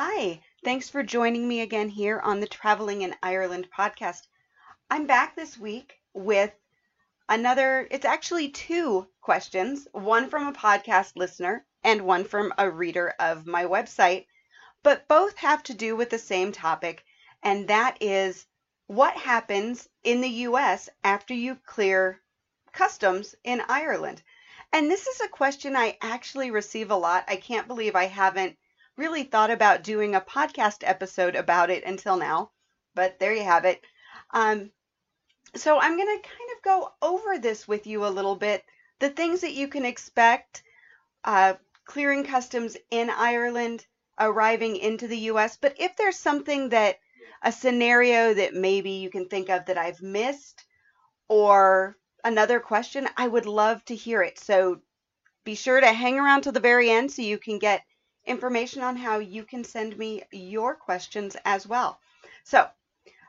Hi, thanks for joining me again here on the Traveling in Ireland podcast. I'm back this week with it's actually two questions, one from a podcast listener and one from a reader of my website, but both have to do with the same topic, and that is what happens in the U.S. after you clear customs in Ireland. And this is a question I actually receive a lot. I can't believe I haven't really thought about doing a podcast episode about it until now, but there you have it. So I'm going to kind of go over this with you a little bit, the things that you can expect clearing customs in Ireland, arriving into the U.S. But if there's something that, a scenario that maybe you can think of that I've missed, or another question, I would love to hear it. So be sure to hang around till the very end so you can get information on how you can send me your questions as well. So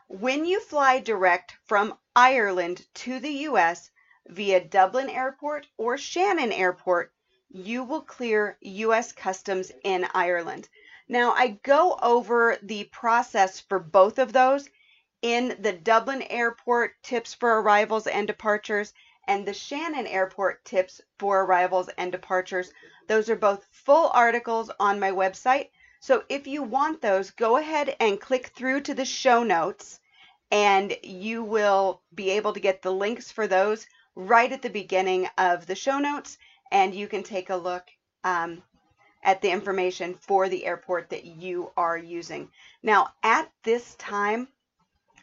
when you fly direct from Ireland to the U.S. via Dublin Airport or Shannon Airport, you will clear U.S. customs in Ireland. Now, I go over the process for both of those in the Dublin Airport tips for arrivals and departures and the Shannon Airport tips for arrivals and departures. Those are both full articles on my website. So if you want those, go ahead and click through to the show notes and you will be able to get the links for those right at the beginning of the show notes, and you can take a look at the information for the airport that you are using. Now, at this time,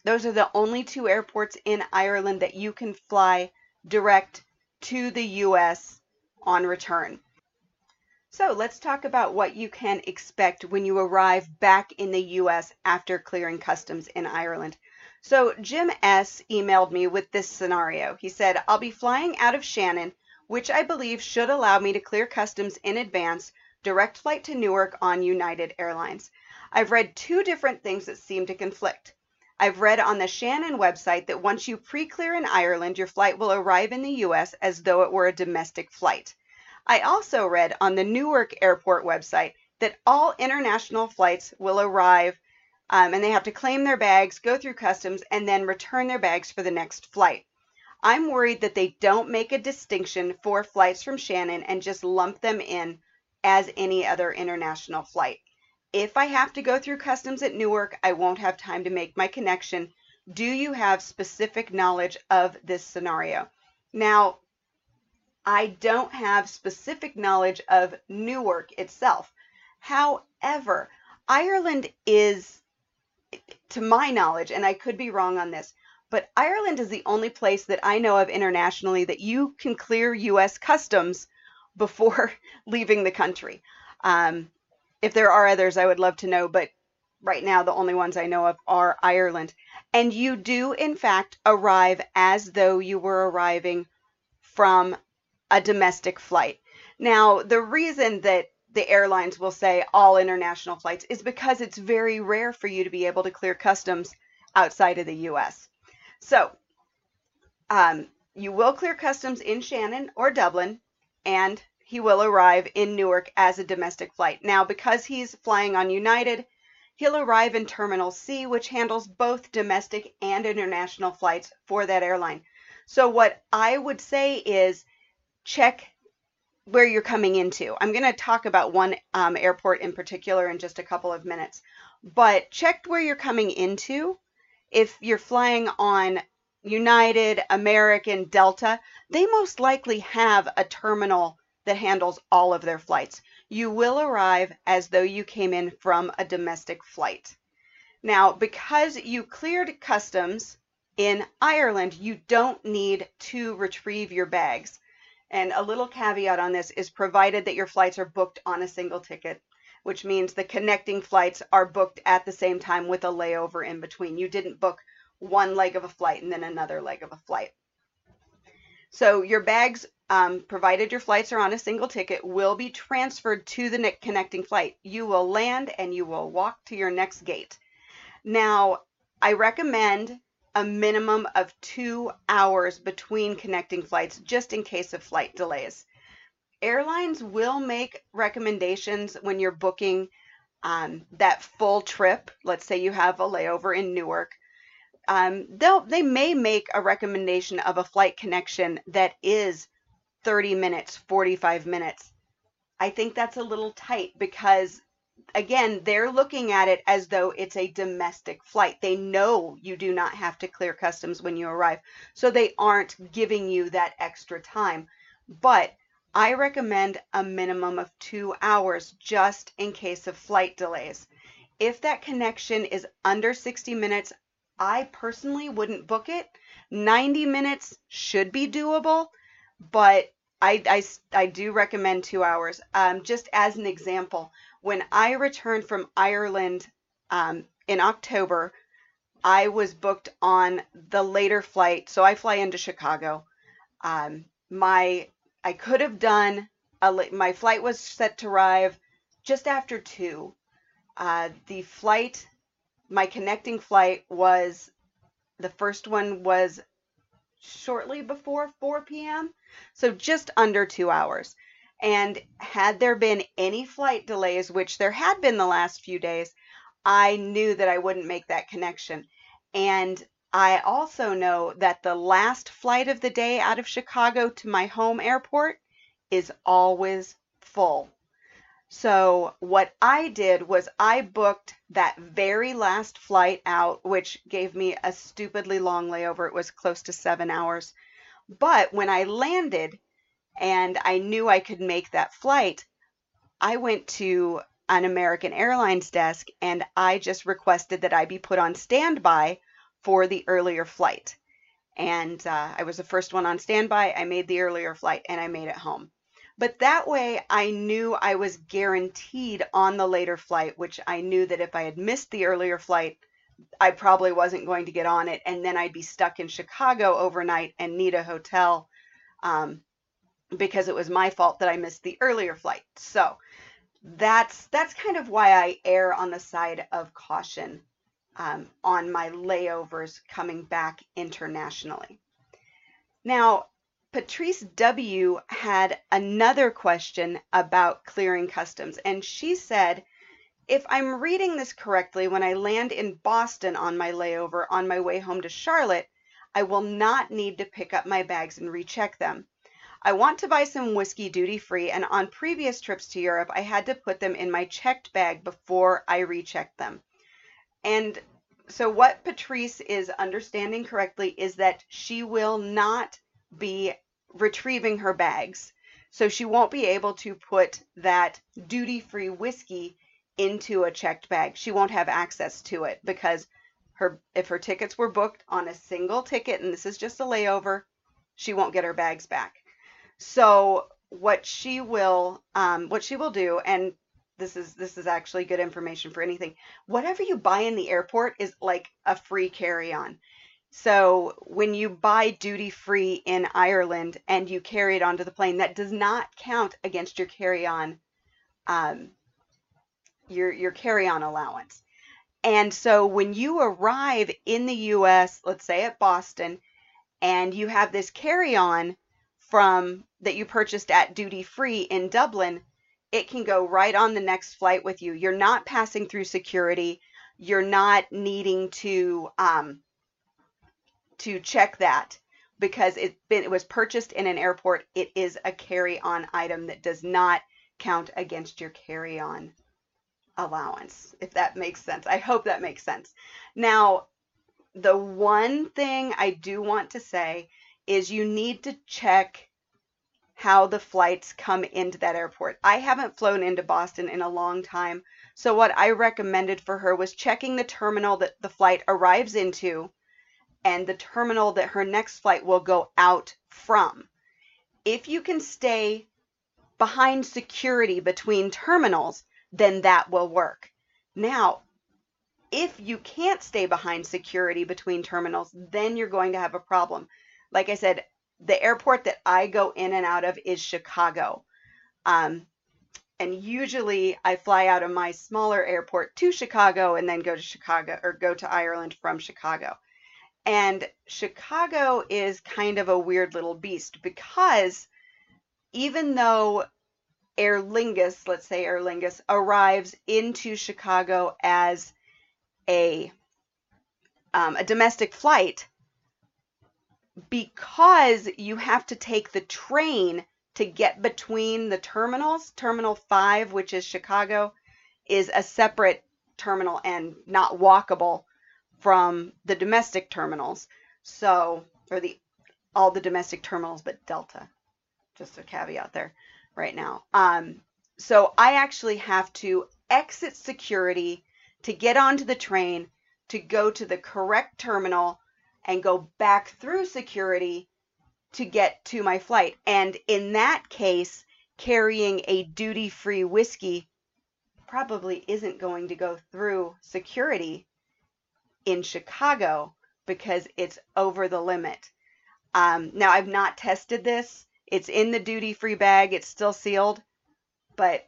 those are the only two airports in Ireland that you can fly direct to the U.S. on return. So let's talk about what you can expect when you arrive back in the U.S. after clearing customs in Ireland. So Jim S. emailed me with this scenario. He said, I'll be flying out of Shannon, which I believe should allow me to clear customs in advance, direct flight to Newark on United Airlines. I've read two different things that seem to conflict. I've read on the Shannon website that once you pre-clear in Ireland, your flight will arrive in the U.S. as though it were a domestic flight. I also read on the Newark Airport website that all international flights will arrive and they have to claim their bags, go through customs, and then return their bags for the next flight. I'm worried that they don't make a distinction for flights from Shannon and just lump them in as any other international flight. If I have to go through customs at Newark, I won't have time to make my connection. Do you have specific knowledge of this scenario? Now, I don't have specific knowledge of Newark itself. However, Ireland is, to my knowledge, and I could be wrong on this, but Ireland is the only place that I know of internationally that you can clear U.S. customs before leaving the country. If there are others, I would love to know, but right now the only ones I know of are Ireland. And you do, in fact, arrive as though you were arriving from a domestic flight. Now, the reason that the airlines will say all international flights is because it's very rare for you to be able to clear customs outside of the U.S. So you will clear customs in Shannon or Dublin, and he will arrive in Newark as a domestic flight. Now, because he's flying on United, he'll arrive in Terminal C, which handles both domestic and international flights for that airline. So what I would say is, check where you're coming into. I'm going to talk about one airport in particular in just a couple of minutes, but check where you're coming into. If you're flying on United, American, Delta, they most likely have a terminal that handles all of their flights. You will arrive as though you came in from a domestic flight. Now, because you cleared customs in Ireland, you don't need to retrieve your bags. And a little caveat on this is provided that your flights are booked on a single ticket, which means the connecting flights are booked at the same time with a layover in between. You didn't book one leg of a flight and then another leg of a flight. So your bags, provided your flights are on a single ticket, will be transferred to the connecting flight. You will land and you will walk to your next gate. Now, I recommend a minimum of 2 hours between connecting flights, just in case of flight delays. Airlines will make recommendations when you're booking that full trip, let's say you have a layover in Newark, they may make a recommendation of a flight connection that is 30 minutes, 45 minutes. I think that's a little tight because, again, they're looking at it as though it's a domestic flight. They know you do not have to clear customs when you arrive, so they aren't giving you that extra time. But I recommend a minimum of 2 hours just in case of flight delays. If that connection is under 60 minutes, I personally wouldn't book it. 90 minutes should be doable, but I do recommend 2 hours. Just as an example, when I returned from Ireland in October, I was booked on the later flight. So I fly into Chicago. My flight was set to arrive just after 2. My connecting flight was, the first one was shortly before 4 p.m., so just under 2 hours. And had there been any flight delays, which there had been the last few days, I knew that I wouldn't make that connection. And I also know that the last flight of the day out of Chicago to my home airport is always full. So what I did was I booked that very last flight out, which gave me a stupidly long layover. It was close to 7 hours. But when I landed and I knew I could make that flight, I went to an American Airlines desk and I just requested that I be put on standby for the earlier flight. And I was the first one on standby. I made the earlier flight and I made it home. But that way I knew I was guaranteed on the later flight, which I knew that if I had missed the earlier flight, I probably wasn't going to get on it. And then I'd be stuck in Chicago overnight and need a hotel because it was my fault that I missed the earlier flight. So that's kind of why I err on the side of caution on my layovers coming back internationally. Now, Patrice W. had another question about clearing customs, and she said, if I'm reading this correctly, when I land in Boston on my layover on my way home to Charlotte, I will not need to pick up my bags and recheck them. I want to buy some whiskey duty free, and on previous trips to Europe, I had to put them in my checked bag before I rechecked them. And so what Patrice is understanding correctly is that she will not be retrieving her bags. So she won't be able to put that duty-free whiskey into a checked bag. She won't have access to it because if her tickets were booked on a single ticket, and this is just a layover, she won't get her bags back. So what she will do, and this is actually good information for anything, whatever you buy in the airport is like a free carry-on. So when you buy duty-free in Ireland and you carry it onto the plane, that does not count against your carry-on, your carry-on allowance. And so when you arrive in the U.S., let's say at Boston, and you have this carry-on that you purchased at duty-free in Dublin, it can go right on the next flight with you. You're not passing through security. You're not needing to check that because it was purchased in an airport. It is a carry-on item that does not count against your carry-on allowance, if that makes sense. I hope that makes sense. Now, the one thing I do want to say is you need to check how the flights come into that airport. I haven't flown into Boston in a long time, so what I recommended for her was checking the terminal that the flight arrives into and the terminal that her next flight will go out from. If you can stay behind security between terminals, then that will work. Now, if you can't stay behind security between terminals, then you're going to have a problem. Like I said, the airport that I go in and out of is Chicago. And usually I fly out of my smaller airport to Chicago and then go to Chicago or go to Ireland from Chicago. And Chicago is kind of a weird little beast because even though Aer Lingus, let's say Aer Lingus, arrives into Chicago as a domestic flight, because you have to take the train to get between the terminals. Terminal 5, which is Chicago, is a separate terminal and not walkable from the domestic terminals. So, or the all the domestic terminals but Delta. Just a caveat there right now. So I actually have to exit security to get onto the train, to go to the correct terminal and go back through security to get to my flight. And in that case, carrying a duty-free whiskey probably isn't going to go through security in Chicago because it's over the limit. Now, I've not tested this. It's in the duty-free bag. It's still sealed, but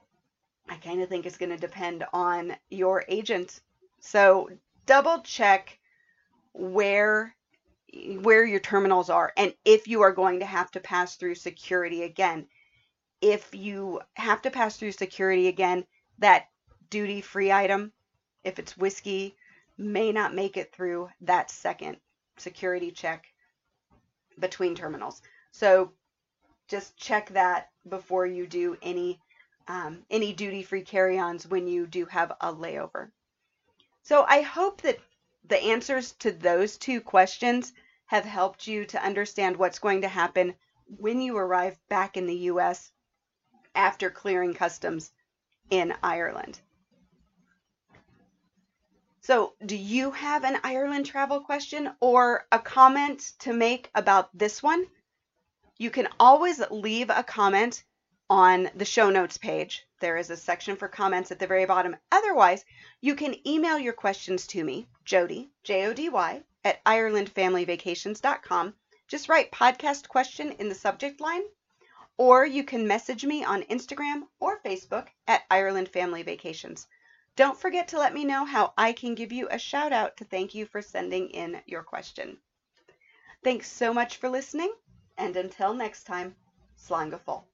I kind of think it's going to depend on your agent. So double check where your terminals are and if you are going to have to pass through security again. If you have to pass through security again, that duty-free item, if it's whiskey, may not make it through that second security check between terminals. So just check that before you do any duty-free carry-ons when you do have a layover. So I hope that the answers to those two questions have helped you to understand what's going to happen when you arrive back in the U.S. after clearing customs in Ireland. So, do you have an Ireland travel question or a comment to make about this one? You can always leave a comment on the show notes page. There is a section for comments at the very bottom. Otherwise, you can email your questions to me, Jody, Jody, at IrelandFamilyVacations.com. Just write podcast question in the subject line, or you can message me on Instagram or Facebook at Ireland Family Vacations. Don't forget to let me know how I can give you a shout out to thank you for sending in your question. Thanks so much for listening, and until next time, slán go fóill.